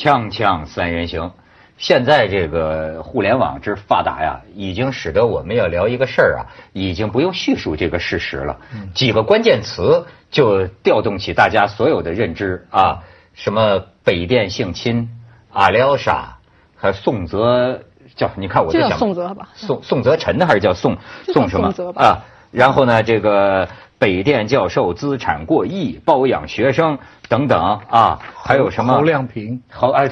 锵锵三人行，现在这个互联网之发达呀，已经使得我们要聊一个事儿啊，已经不用叙述这个事实了。几个关键词就调动起大家所有的认知啊，什么北电性侵、阿廖沙和宋泽，叫你看我就想宋泽吧，宋泽辰的还是叫宋什么啊？然后呢，这个北电教授资产过亿包养学生等等啊，还有什么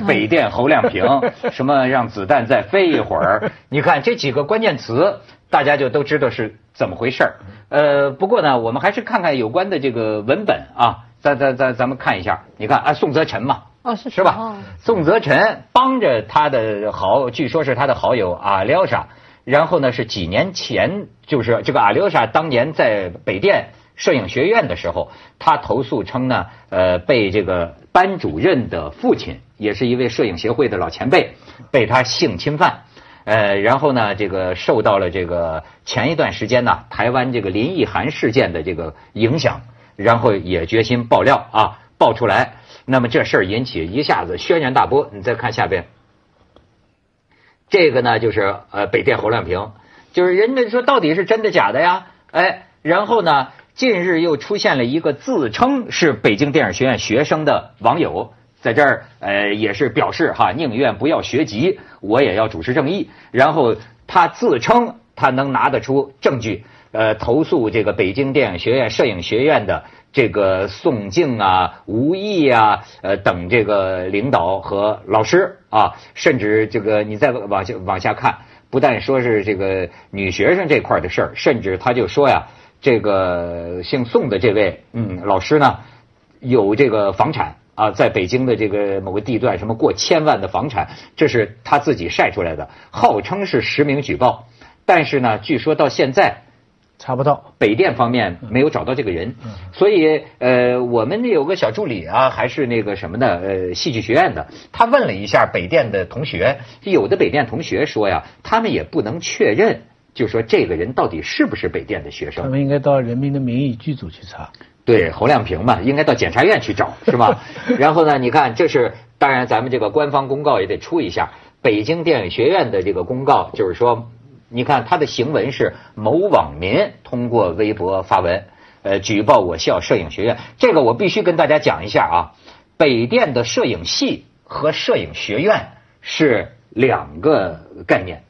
北电侯亮平什么让子弹再飞一会儿，你看这几个关键词大家就都知道是怎么回事儿。不过呢，我们还是看看有关的这个文本啊，咱们看一下，你看啊，宋泽辰嘛。哦，是吧？哦、宋泽辰帮着他的据说是他的好友阿廖沙，然后呢是几年前，就是这个阿廖沙当年在北电摄影学院的时候，他投诉称呢，被这个班主任的父亲，也是一位摄影协会的老前辈，被他性侵犯，然后呢这个受到了这个前一段时间呢台湾这个林奕含事件的这个影响，然后也决心爆料啊，爆出来。那么这事儿引起一下子轩然大波，你再看下边，这个呢就是北电侯亮平，就是人家说到底是真的假的呀？哎，然后呢，近日又出现了一个自称是北京电影学院学生的网友，在这儿也是表示哈，宁愿不要学籍，我也要主持正义。然后他自称他能拿得出证据，投诉这个北京电影学院摄影学院的。这个宋静啊、吴毅啊、等这个领导和老师啊，甚至这个你再往下看，不但说是这个女学生这块的事儿，甚至他就说呀，这个姓宋的这位老师呢，有这个房产啊，在北京的这个某个地段什么过1000万的房产，这是他自己晒出来的，号称是实名举报，但是呢，据说到现在。查不到，北电方面没有找到这个人，所以我们有个小助理啊，还是那个什么的，戏剧学院的，他问了一下北电的同学，有的北电同学说呀，他们也不能确认，就说这个人到底是不是北电的学生，他们应该到人民的名义剧组去查。对，侯亮平嘛，应该到检察院去找，是吧？然后呢，你看，这是当然，咱们这个官方公告也得出一下，北京电影学院的这个公告就是说。你看他的行文是某网民通过微博发文，举报我校摄影学院。这个我必须跟大家讲一下啊，北电的摄影系和摄影学院是两个概念。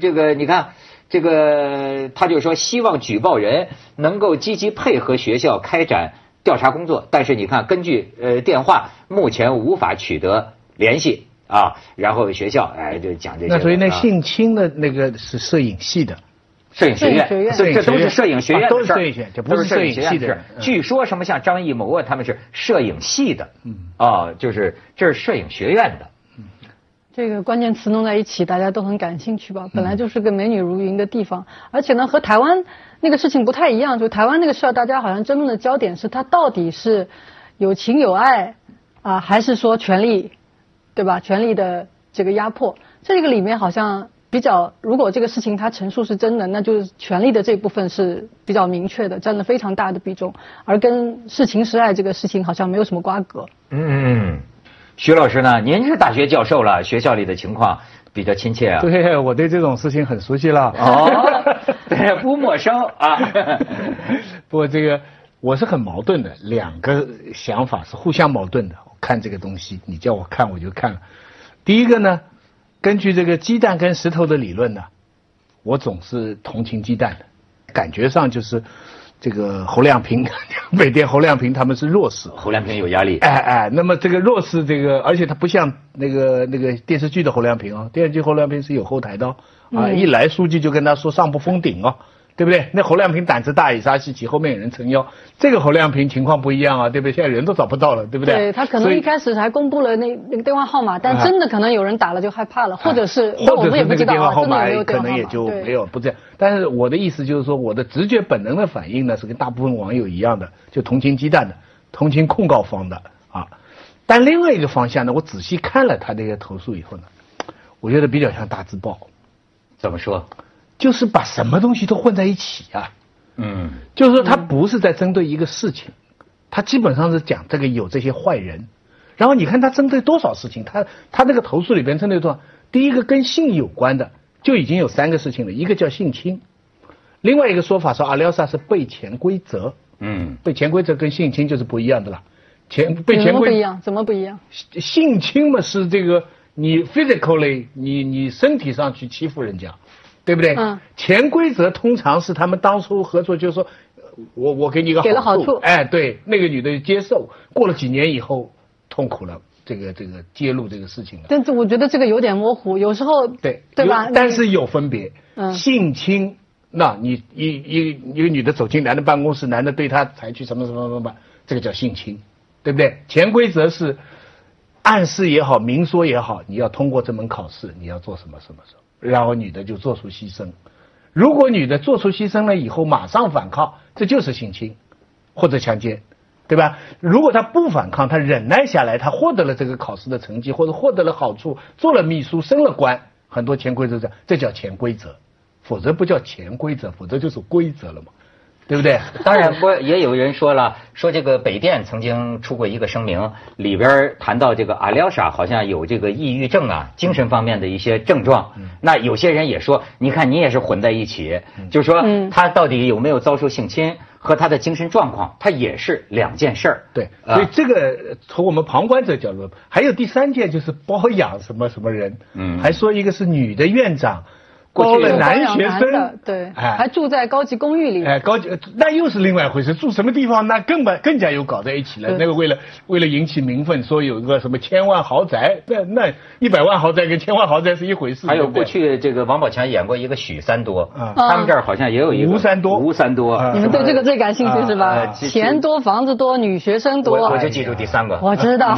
这个你看，这个他就说希望举报人能够积极配合学校开展调查工作，但是你看，根据电话，目前无法取得联系。啊，然后学校就讲这些。那所以那性侵的那个是摄影系的，摄影学院，这都是摄影学院的事，都是摄影学院，这不是摄影系的。据说什么像张艺谋啊，他们是摄影系的，啊，就是这是摄影学院的。这个关键词弄在一起，大家都很感兴趣吧？本来就是个美女如云的地方，而且呢，和台湾那个事情不太一样，就台湾那个事儿，大家好像争论的焦点是他到底是有情有爱啊，还是说权力？对吧？权力的这个压迫，这个里面好像比较，如果这个事情它陈述是真的，那就是权力的这部分是比较明确的，占了非常大的比重，而跟是情是爱这个事情好像没有什么瓜葛。徐老师呢？您是大学教授了，学校里的情况比较亲切啊。对，我对这种事情很熟悉了。哦，对，不陌生啊。不过这个我是很矛盾的，两个想法是互相矛盾的。看这个东西，你叫我看我就看了。第一个呢，根据这个鸡蛋跟石头的理论呢，我总是同情鸡蛋的，感觉上就是这个侯亮平，北电侯亮平他们是弱势，侯亮平有压力。那么这个弱势这个，而且他不像那个电视剧的侯亮平哦，电视剧侯亮平是有后台的啊，一来书记就跟他说上不封顶哦。对不对？那侯亮平胆子大，以杀西奇，后面有人撑腰。这个侯亮平情况不一样啊，对不对？现在人都找不到了，对不对？对，他可能一开始还公布了那个电话号码，但真的可能有人打了就害怕了，或者是我们也不知道啊，真的有没有电话号码，可能也就没有不这样。但是我的意思就是说，我的直觉本能的反应呢，是跟大部分网友一样的，就同情鸡蛋的，同情控告方的啊。但另外一个方向呢，我仔细看了他这个投诉以后呢，我觉得比较像大字报。怎么说？就是把什么东西都混在一起啊，就是说他不是在针对一个事情，他基本上是讲这个有这些坏人，然后你看他针对多少事情，他那个投诉里边针对多少？第一个跟性有关的就已经有三个事情了，一个叫性侵，另外一个说法说阿廖沙是背潜规则，背潜规则跟性侵就是不一样的了。背潜规则不一样，怎么不一样？性侵嘛是这个你 physically 你身体上去欺负人家，对不对？潜规则通常是他们当初合作就是说。 我给你一个好处，哎，对，那个女的接受，过了几年以后，痛苦了，这个揭露这个事情了。但是我觉得这个有点模糊，有时候对吧？但是有分别，性侵，那你一个女的走进男的办公室，男的对她采取什么什么什么，这个叫性侵，对不对？潜规则是暗示也好，明说也好，你要通过这门考试，你要做什么什么什么，然后女的就做出牺牲。 如果女的做出牺牲了以后马上反抗，这就是性侵，或者强奸，对吧？如果她不反抗，她忍耐下来，她获得了这个考试的成绩，或者获得了好处，做了秘书，升了官，很多潜规则这叫潜规则，否则不叫潜规则，否则就是规则了嘛，对不对？当然不，也有人说了，说这个北电曾经出过一个声明，里边谈到这个阿廖沙好像有这个抑郁症啊，精神方面的一些症状。那有些人也说，你看你也是混在一起，就是说他到底有没有遭受性侵和他的精神状况，他也是两件事儿。对，所以这个从我们旁观者角度，还有第三件就是包养什么什么人，还说一个是女的院长。 包了男学生，对，还住在高级公寓里。哎，高级那又是另外一回事，住什么地方那更加有搞在一起了。那个为了引起民愤，说有一个什么千万豪宅，那100万豪宅跟1000万豪宅是一回事。还有过去这个王宝强演过一个许三多，他们这儿好像也有一个吴三多。你们对这个最感兴趣是吧？钱多，房子多，女学生多。我就记住第三个。我知道。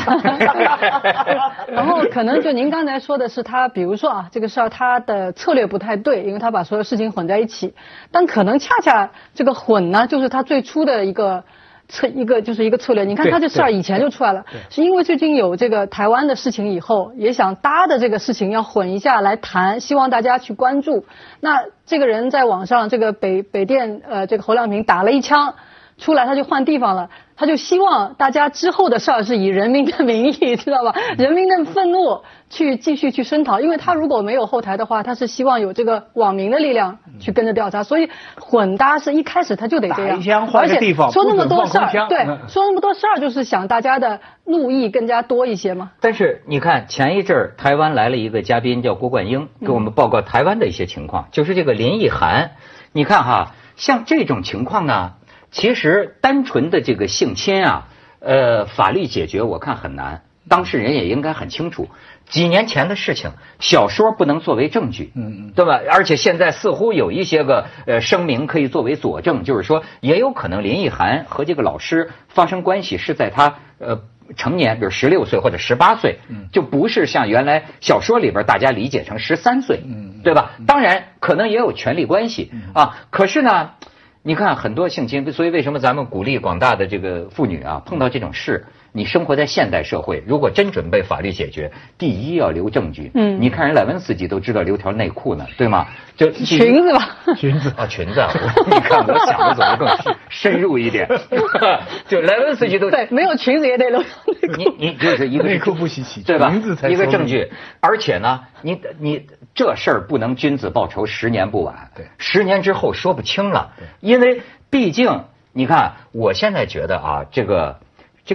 然后可能就您刚才说的是他，比如说啊，这个事儿他的策略不太。 对，因为他把所有事情混在一起，但可能恰这个混呢，就是他最初的一个策略。你看他这事儿以前就出来了，是因为最近有这个台湾的事情以后，也想搭的这个事情要混一下来谈，希望大家去关注。那这个人在网上，这个北电这个侯亮平打了一枪。 出来他就换地方了，他就希望大家之后的事儿是以人民的名义，知道吧？人民的愤怒去继续去声讨，因为他如果没有后台的话，他是希望有这个网民的力量去跟着调查，所以混搭是一开始他就得这样，而且说那么多事儿，对，说那么多事儿就是想大家的怒意更加多一些嘛。但是你看前一阵儿台湾来了一个嘉宾叫郭冠英，给我们报告台湾的一些情况，就是这个林奕含，你看哈，像这种情况呢。 其实单纯的这个性侵啊，法律解决我看很难，当事人也应该很清楚。几年前的事情，小说不能作为证据，对吧？而且现在似乎有一些个声明可以作为佐证，就是说也有可能林奕含和这个老师发生关系是在他成年，比如16岁或者18岁，就不是像原来小说里边大家理解成13岁，对吧？当然可能也有权利关系啊，可是呢。 你看很多性侵，所以为什么咱们鼓励广大的这个妇女啊，碰到这种事，你生活在现代社会，如果真准备法律解决，第一要留证据。你看人莱文斯基都知道留条内裤呢，对吗？就裙子吧，裙子。啊，你看我想的怎么更深入一点？就莱文斯基都对，没有裙子也得留内裤。你就是一个内裤不稀奇，对吧？裙子才一个证据，而且呢，你。 这事儿不能君子报仇，10年不晚。对，10年之后说不清了，因为毕竟你看，我现在觉得啊，这个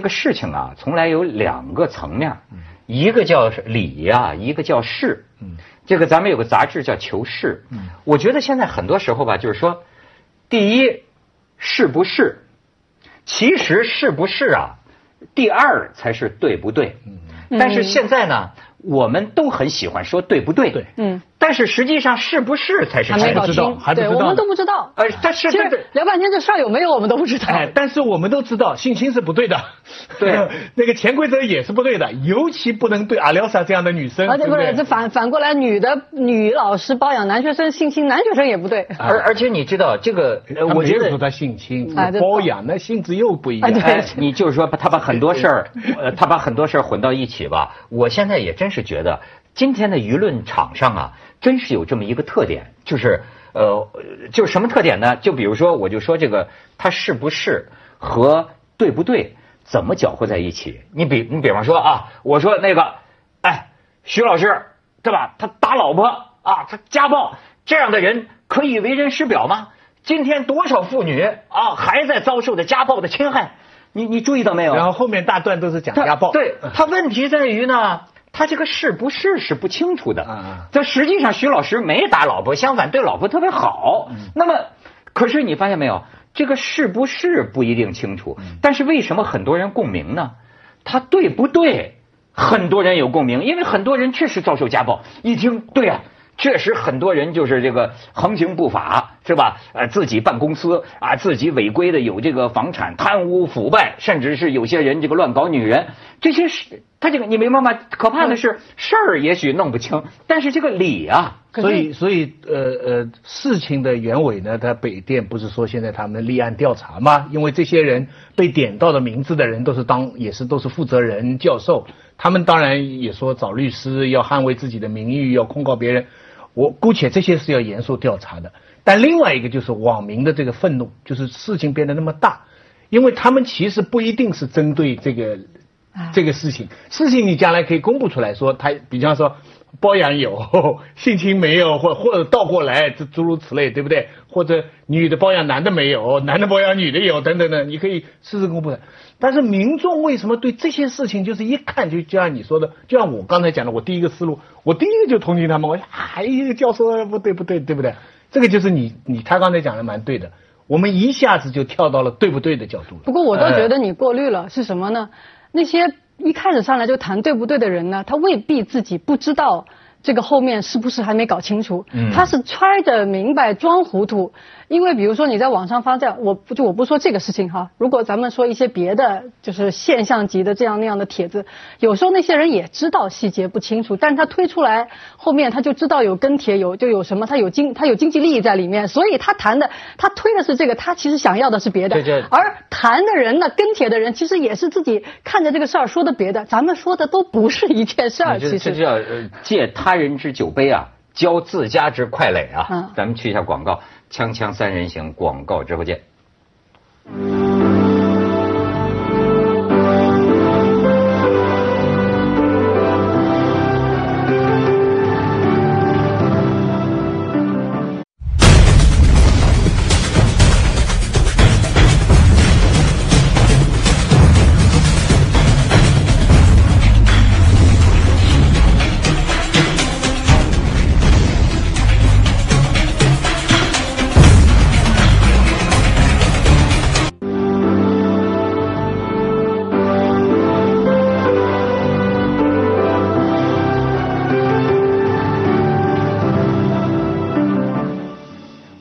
事情啊，从来有2个层面，一个叫理啊，一个叫事。这个咱们有个杂志叫《求是》，我觉得现在很多时候吧，就是说，第一是不是，其实是不是啊，第二才是对不对。但是现在呢。 我们都很喜欢说对不对？对，但是实际上是不是才是还不知道，对，我们都不知道。但是聊半天这事儿有没有我们都不知道。哎，但是我们都知道性侵是不对的，对，那个潜规则也是不对的，尤其不能对阿廖沙这样的女生。而且不是，这反过来，女老师包养男学生，性侵男学生也不对。而且你知道这个，我觉得说他性侵、包养那性质又不一样。哎，你就是说他把很多事儿混到一起吧。我现在也真。 是觉得今天的舆论场上啊，真是有这么一个特点，就是什么特点呢？就比如说，我就说这个，它是不是和对不对，怎么搅和在一起？你比方说啊，我说那个，哎，徐老师，对吧？他打老婆啊，他家暴，这样的人可以为人师表吗？今天多少妇女啊还在遭受着家暴的侵害？你注意到没有？然后后面大段都是讲家暴。对，他问题在于呢，他这个是不清楚的。这实际上徐老师没打老婆，相反对老婆特别好。那么，可是你发现没有？这个是不一定清楚，但是为什么很多人共鸣呢？他对不对？很多人有共鸣，因为很多人确实遭受家暴。一听，对啊，确实很多人就是这个横行不法，是吧？自己办公司啊，自己违规的有这个房产贪污腐败，甚至是有些人这个乱搞女人，这些是他这个你明白吗？可怕的是事儿也许弄不清，但是这个理啊。所以事情的原委呢，他北电不是说现在他们立案调查吗？因为这些人被点到的名字的人都是负责人、教授，他们当然也说找律师要捍卫自己的名誉，要控告别人。我姑且这些是要严肃调查的，但另外一个就是网民的这个愤怒，就是事情变得那么大，因为他们其实不一定是针对这个事情你将来可以公布出来说，他比方说。包养有，性侵没有，或者倒过来，这诸如此类，对不对？或者女的包养男的没有，男的包养女的有，等等的，你可以事实公布的。但是民众为什么对这些事情就是一看就像你说的，就像我刚才讲的，我第一个就同情他们，我还一个教授不对，对不对？这个就是他刚才讲的蛮对的，我们一下子就跳到了对不对的角度了。不过我倒觉得你过滤了，是什么呢？那些。一开始上来就谈对不对的人呢，他未必自己不知道这个后面是不是还没搞清楚，他是揣着明白装糊涂。因为比如说你在网上发这，我不说这个事情哈，如果咱们说一些别的就是现象级的这样那样的帖子，有时候那些人也知道细节不清楚，但是他推出来后面他就知道有跟帖，有什么，他有经济利益在里面，所以他谈的他推的是这个，他其实想要的是别的。对。而谈的人呢，跟帖的人其实也是自己看着这个事儿说的别的，咱们说的都不是一件事儿。其实这叫借他人之酒杯啊，浇自家之快垒啊。咱们去一下广告。锵锵三人行广告直播间。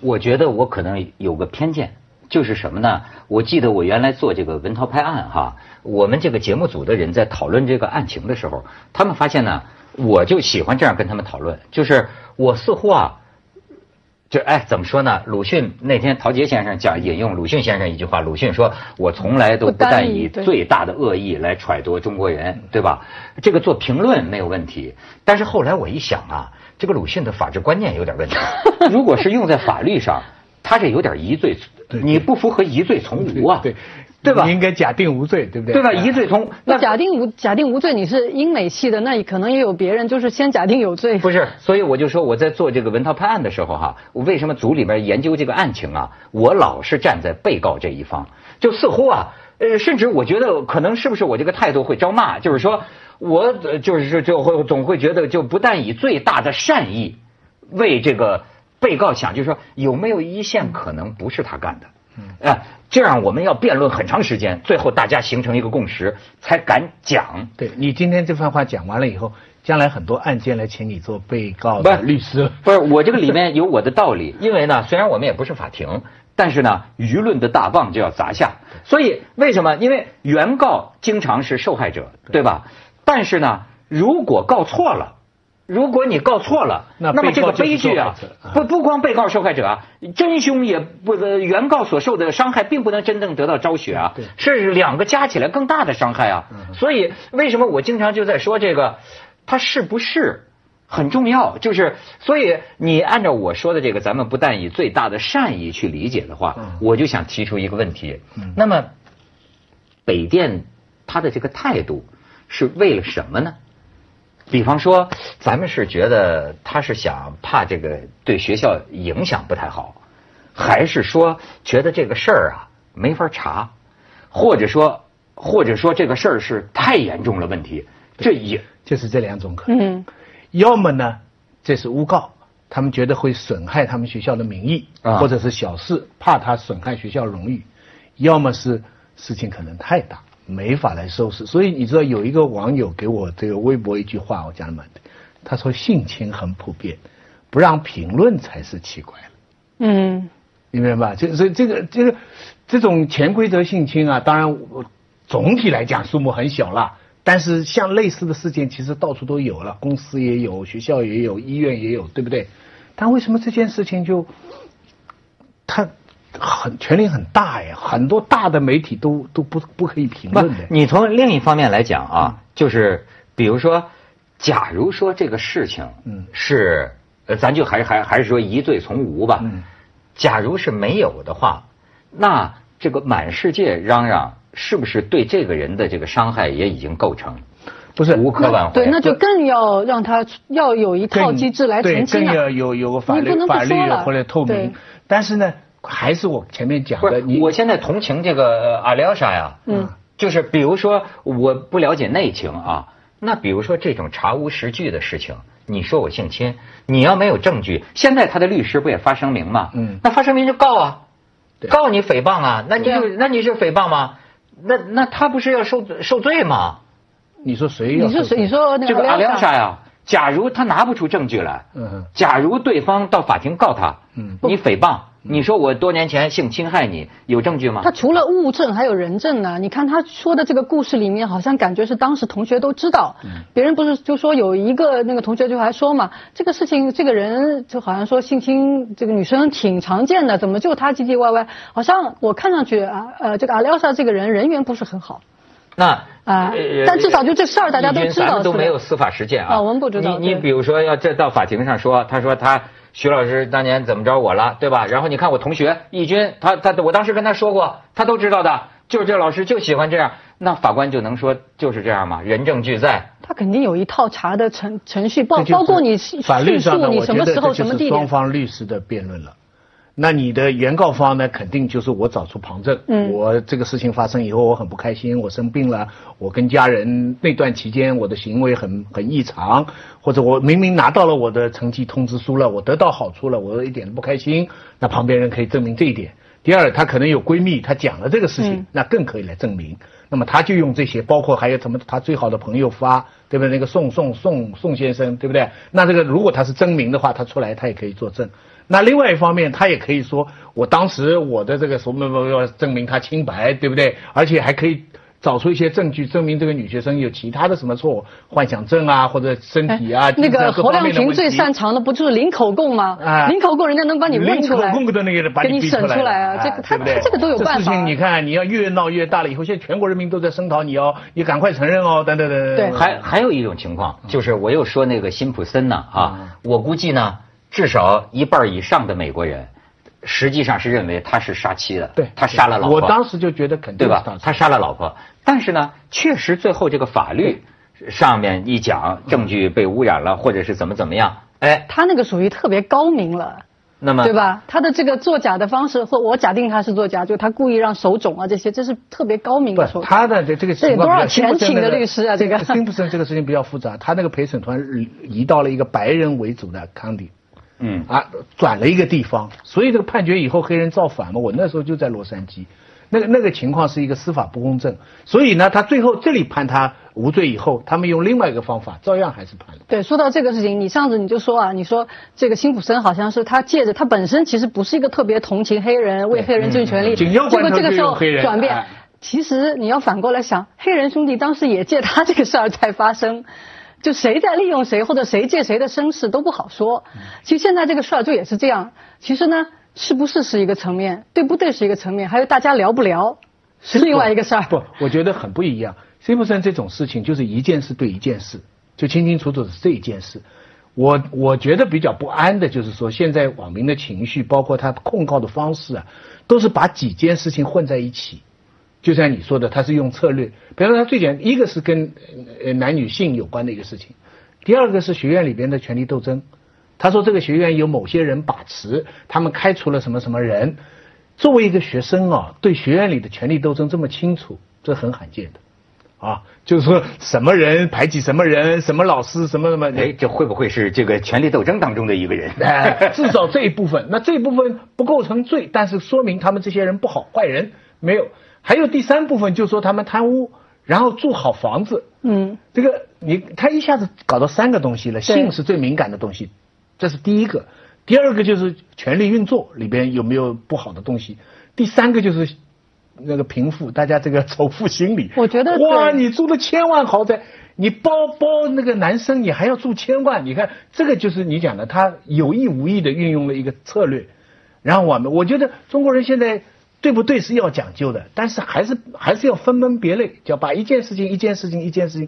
我觉得我可能有个偏见，就是什么呢？我记得我原来做这个文韬拍案哈，我们这个节目组的人在讨论这个案情的时候，他们发现呢，我就喜欢这样跟他们讨论，就是我似乎啊，怎么说呢？鲁迅那天陶杰先生引用鲁迅先生一句话，鲁迅说：“我从来都不但以最大的恶意来揣度中国人，对吧？”这个做评论没有问题，但是后来我一想啊。这个鲁迅的法治观念有点问题，如果是用在法律上，他这有点疑罪，你不符合疑罪从无啊，对吧？你应该假定无罪，对不对？对吧？疑罪从那假定无罪，你是英美系的，那可能也有别人就是先假定有罪。不是，所以我就说我在做这个文韬拍案的时候哈，我为什么组里面研究这个案情啊？我老是站在被告这一方，就似乎啊，甚至我觉得可能是不是我这个态度会招骂，就是说。我就会总会觉得，就不但以最大的善意为这个被告想，就是说有没有一线可能不是他干的，这样我们要辩论很长时间，最后大家形成一个共识才敢讲。对，你今天这番话讲完了以后，将来很多案件来请你做被告的律师。不是，我这个里面有我的道理，因为呢，虽然我们也不是法庭。但是呢，舆论的大棒就要砸下，所以为什么？因为原告经常是受害者，对吧？但是呢，如果你告错了，那么这个悲剧啊，不光被告受害者啊，真凶也不原告所受的伤害并不能真正得到昭雪啊，是两个加起来更大的伤害啊。所以为什么我经常就在说这个，他是不是？很重要，就是所以你按照我说的这个，咱们不但以最大的善意去理解的话，我就想提出一个问题。那么，北电他的这个态度是为了什么呢？比方说，咱们是觉得他是想怕这个对学校影响不太好，还是说觉得这个事儿啊没法查，或者说这个事儿是太严重了问题？这也就是这两种可能。嗯，要么呢，这是诬告。他们觉得会损害他们学校的名誉，或者是小事，怕他损害学校荣誉；要么是事情可能太大，没法来收拾。所以你知道，有一个网友给我这个微博一句话，我讲的蛮对。他说：“性情很普遍，不让评论才是奇怪了。”嗯，你明白吧？所以这种潜规则性侵啊，当然总体来讲数目很小了。但是像类似的事件其实到处都有了，公司也有，学校也有，医院也有，对不对？但为什么这件事情就它权力很大呀？很多大的媒体都不可以评论的。你从另一方面来讲啊，就是比如说，假如说这个事情是，咱就还是说疑罪从无吧。假如是没有的话，那这个满世界嚷嚷。是不是对这个人的这个伤害也已经构成，不是无可挽回？对，那就更要让他要有一套机制来澄清啊，更要有个法律或者透明。但是呢，还是我前面讲的，我现在同情这个阿廖沙呀，就是比如说我不了解内情啊，那比如说这种查无实据的事情，你说我性侵，你要没有证据，现在他的律师不也发声明吗？那发声明就告啊，告你诽谤啊，那你是诽谤吗？那他不是要受罪吗？你说谁要受罪？你说那个阿廖沙呀？假如他拿不出证据来，假如对方到法庭告他，你诽谤，你说我多年前性侵害你，有证据吗？他除了物证还有人证呢。你看他说的这个故事里面，好像感觉是当时同学都知道，别人不是就说有一个那个同学就还说嘛，这个事情这个人就好像说性侵这个女生挺常见的，怎么就他唧唧歪歪？好像我看上去啊，这个阿廖沙这个人人缘不是很好。那啊，但至少就这事儿大家都知道，咱们都没有司法实践啊，我们不知道。你比如说要这到法庭上说，他说他徐老师当年怎么着我了，对吧？然后你看我同学义军，他我当时跟他说过，他都知道的，就是这老师就喜欢这样。那法官就能说就是这样嘛，人证俱在。他肯定有一套查的程序，包括你法律上的，我觉得这就是双方律师的辩论了。那你的原告方呢？肯定就是我找出旁证。我这个事情发生以后，我很不开心，我生病了，我跟家人那段期间我的行为很异常，或者我明明拿到了我的成绩通知书了，我得到好处了，我一点都不开心。那旁边人可以证明这一点。第二，她可能有闺蜜，她讲了这个事情，那更可以来证明。那么她就用这些，包括还有什么她最好的朋友发，对不对？那个宋先生，对不对？那这个如果他是真名的话，他出来他也可以作证。那另外一方面，他也可以说，我当时我的这个什么要证明他清白，对不对？而且还可以找出一些证据，证明这个女学生有其他的什么错误，幻想症啊，或者身体啊。那个侯亮平最擅长的不就是零口供吗？零口供人家能把你问出来，零口供都能把你逼出来啊！这个他这个都有办法。这事情你看，你要越闹越大了，以后现在全国人民都在声讨你哦，你赶快承认哦，等。对，还有一种情况就是，我又说那个辛普森呢啊，我估计呢。至少一半以上的美国人，实际上是认为他是杀妻的，对，他杀了老婆。我当时就觉得肯定，对吧？他杀了老婆，但是呢，确实最后这个法律上面一讲，证据被污染了，或者是怎么样，哎，他那个属于特别高明了，那么对吧？他的这个作假的方式，或我假定他是作假，就他故意让手肿啊这些，这是特别高明的手法。他的这个情况，多少钱请的律师啊？这个辛普森这个事情比较复杂，他那个陪审团移到了一个白人为主的 county。转了一个地方，所以这个判决以后黑人造反嘛。我那时候就在洛杉矶，那个情况是一个司法不公正，所以呢，他最后这里判他无罪以后，他们用另外一个方法，照样还是判了。对，说到这个事情，你上次你就说啊，你说这个辛普森好像是他借着他本身其实不是一个特别同情黑人、为黑人争取权利，结果这个时候转变。其实你要反过来想，黑人兄弟当时也借他这个事儿才发生。就谁在利用谁，或者谁借谁的身世都不好说。其实现在这个事儿就也是这样。其实呢，是不是一个层面，对不对是一个层面，还有大家聊不聊是另外一个事儿。不，我觉得很不一样。辛普森这种事情就是一件事对一件事，就清清楚楚的这一件事。我觉得比较不安的就是说，现在网民的情绪，包括他控告的方式啊，都是把几件事情混在一起。就像你说的，他是用策略。比方说，他最简单，一个是跟男女性有关的一个事情，第二个是学院里边的权力斗争。他说这个学院有某些人把持，他们开除了什么什么人。作为一个学生啊，对学院里的权力斗争这么清楚，这很罕见的。 啊，就是说什么人排挤什么人，什么老师什么什么，哎，这会不会是这个权力斗争当中的一个人？哎，至少这一部分，那这一部分不构成罪，但是说明他们这些人不好，坏人没有。还有第三部分，就是说他们贪污，然后住好房子。嗯，这个他一下子搞到三个东西了，性是最敏感的东西，这是第一个。第二个就是权力运作里边有没有不好的东西，第三个就是。 那个贫富，大家这个仇富心理，我觉得哇，你住了千万豪宅，你包那个男生，你还要住千万，你看这个就是你讲的，他有意无意的运用了一个策略。然后我觉得中国人现在对不对是要讲究的，但是还是要分门别类，叫把一件事情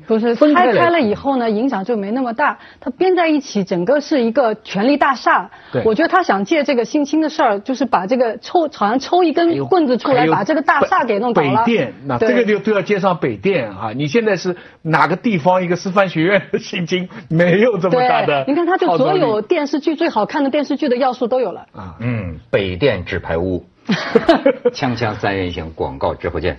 不是拆开了以后呢，影响就没那么大。它编在一起，整个是一个权力大厦。我觉得他想借这个性侵的事儿，就是把这个好像抽一根棍子出来，把这个大厦给弄倒了。北电，那这个都要接上北电啊！你现在是哪个地方一个师范学院的性侵没有这么大的？你看，他就所有电视剧最好看的电视剧的要素都有了啊！嗯，北电纸牌屋。 锵锵三人行，广告之后见。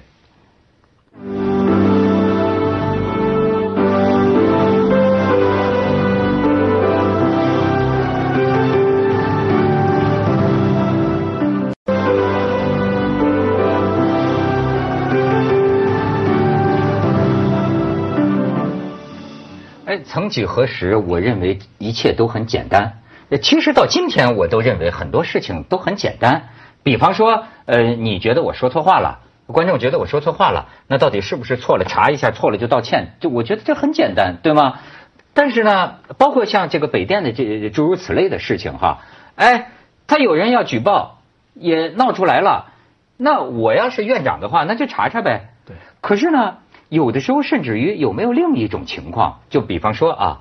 哎，曾几何时，我认为一切都很简单。其实到今天，我都认为很多事情都很简单。 比方说，你觉得我说错话了，观众觉得我说错话了，那到底是不是错了？查一下，错了就道歉，就我觉得这很简单，对吗？但是呢，包括像这个北电的这诸如此类的事情哈，哎，他有人要举报，也闹出来了，那我要是院长的话，那就查查呗。对。可是呢，有的时候甚至于有没有另一种情况，就比方说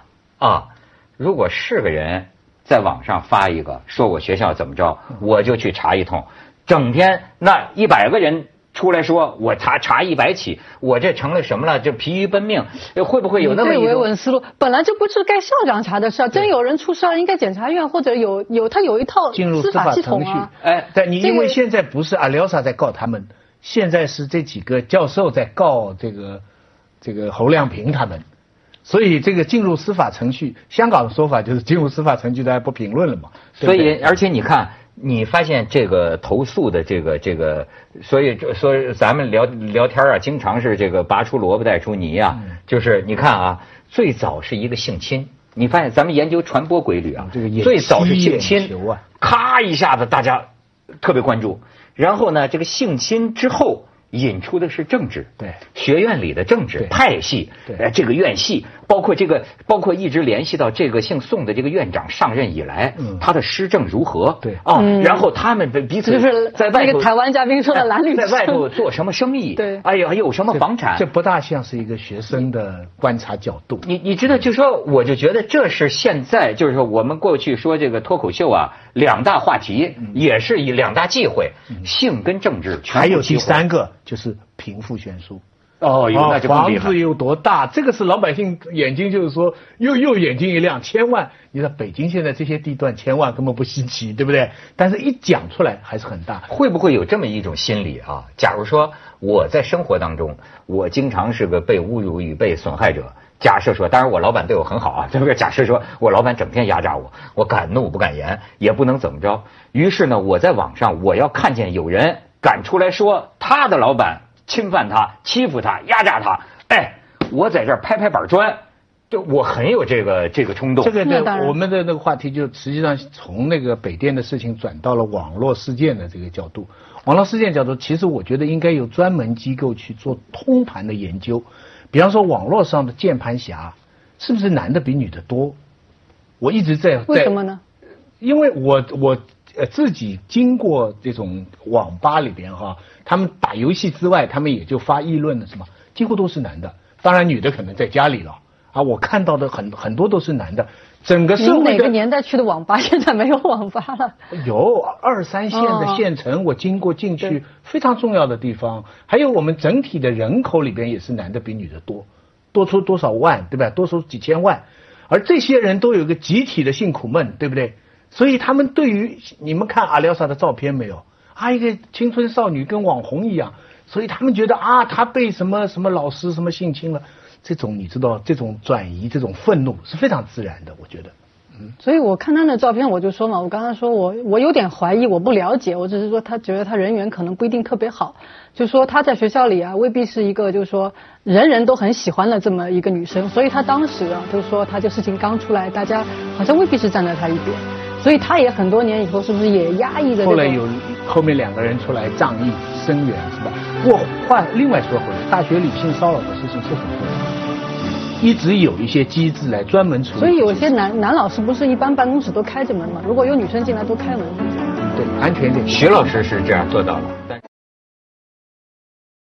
如果是个人。 在网上发一个说我学校怎么着，我就去查一通，整天那100个人出来说我查100起，我这成了什么了？这疲于奔命，会不会有那么一种？对，维稳思路本来就不是该校长查的事儿，真有人出事儿，应该检察院或者有一套司法系统啊。哎，但你因为现在不是阿廖沙在告他们，现在是这几个教授在告这个侯亮平他们。 所以这个进入司法程序，香港的说法就是进入司法程序，大家不评论了嘛。对对所以，而且你看，你发现这个投诉的这个，所以说咱们聊天啊，经常是这个拔出萝卜带出泥啊。就是你看啊，最早是一个性侵，你发现咱们研究传播规律啊，最早是性侵，咔一下子大家特别关注。然后呢，这个性侵之后。 引出的是政治，对学院里的政治派系，对这个院系，包括一直联系到这个姓宋的这个院长上任以来，他的施政如何？对啊，然后他们彼此就是在外头，台湾嘉宾说的蓝绿，在外头做什么生意？对，哎呀，有什么房产？这不大像是一个学生的观察角度。你知道，就说我就觉得这是现在，就是说我们过去说这个脱口秀啊，两大话题也是以两大忌讳，性跟政治，还有第三个。 就是贫富悬殊哦，那就房子有多大？这个是老百姓眼睛，就是说又眼睛一亮，千万！你看北京现在这些地段，千万根本不稀奇，对不对？但是一讲出来还是很大。会不会有这么一种心理啊？假如说我在生活当中，我经常是个被侮辱与被损害者。假设说，当然我老板对我很好啊，对不对？假设说我老板整天压榨我，我敢怒不敢言，也不能怎么着。于是呢，我在网上我要看见有人。 敢出来说他的老板侵犯他、欺负他、压榨他，哎，我在这儿拍板砖，就我很有这个冲动。这个呢，我们的那个话题就实际上从那个北电的事情转到了网络事件的这个角度。网络事件角度，其实我觉得应该有专门机构去做通盘的研究，比方说网络上的键盘侠是不是男的比女的多？我一直在为什么呢？因为我。 自己经过这种网吧里边哈，他们打游戏之外，他们也就发议论了，什么几乎都是男的，当然女的可能在家里了啊，我看到的很多都是男的，整个社会。哪个年代去的网吧？现在没有网吧了。有2、3线的县城，我经过进去非常重要的地方。还有我们整体的人口里边也是男的比女的多，多出多少万，对吧？多出几千万，而这些人都有一个集体的性苦闷，对不对？所以他们对于你们看阿廖沙的照片没有？啊，一个青春少女跟网红一样，所以他们觉得啊，她被什么什么老师什么性侵了。这种你知道，这种转移、这种愤怒是非常自然的，我觉得。嗯，所以我看他的照片，我就说嘛，我刚刚说我有点怀疑，我不了解，我只是说他觉得他人缘可能不一定特别好，就说他在学校里啊，未必是一个就是说人人都很喜欢的这么一个女生，所以他当时啊，就是说他这事情刚出来，大家好像未必是站在他一边，所以他也很多年以后是不是也压抑着？后来有后面2个人出来仗义声援，是吧？我换另外说回来，大学里性骚扰的事情是很多的。一直有一些机制来专门处理，所以有些男老师不是一般办公室都开着门吗？如果有女生进来都开门，对，安全一点。徐老师是这样做到了。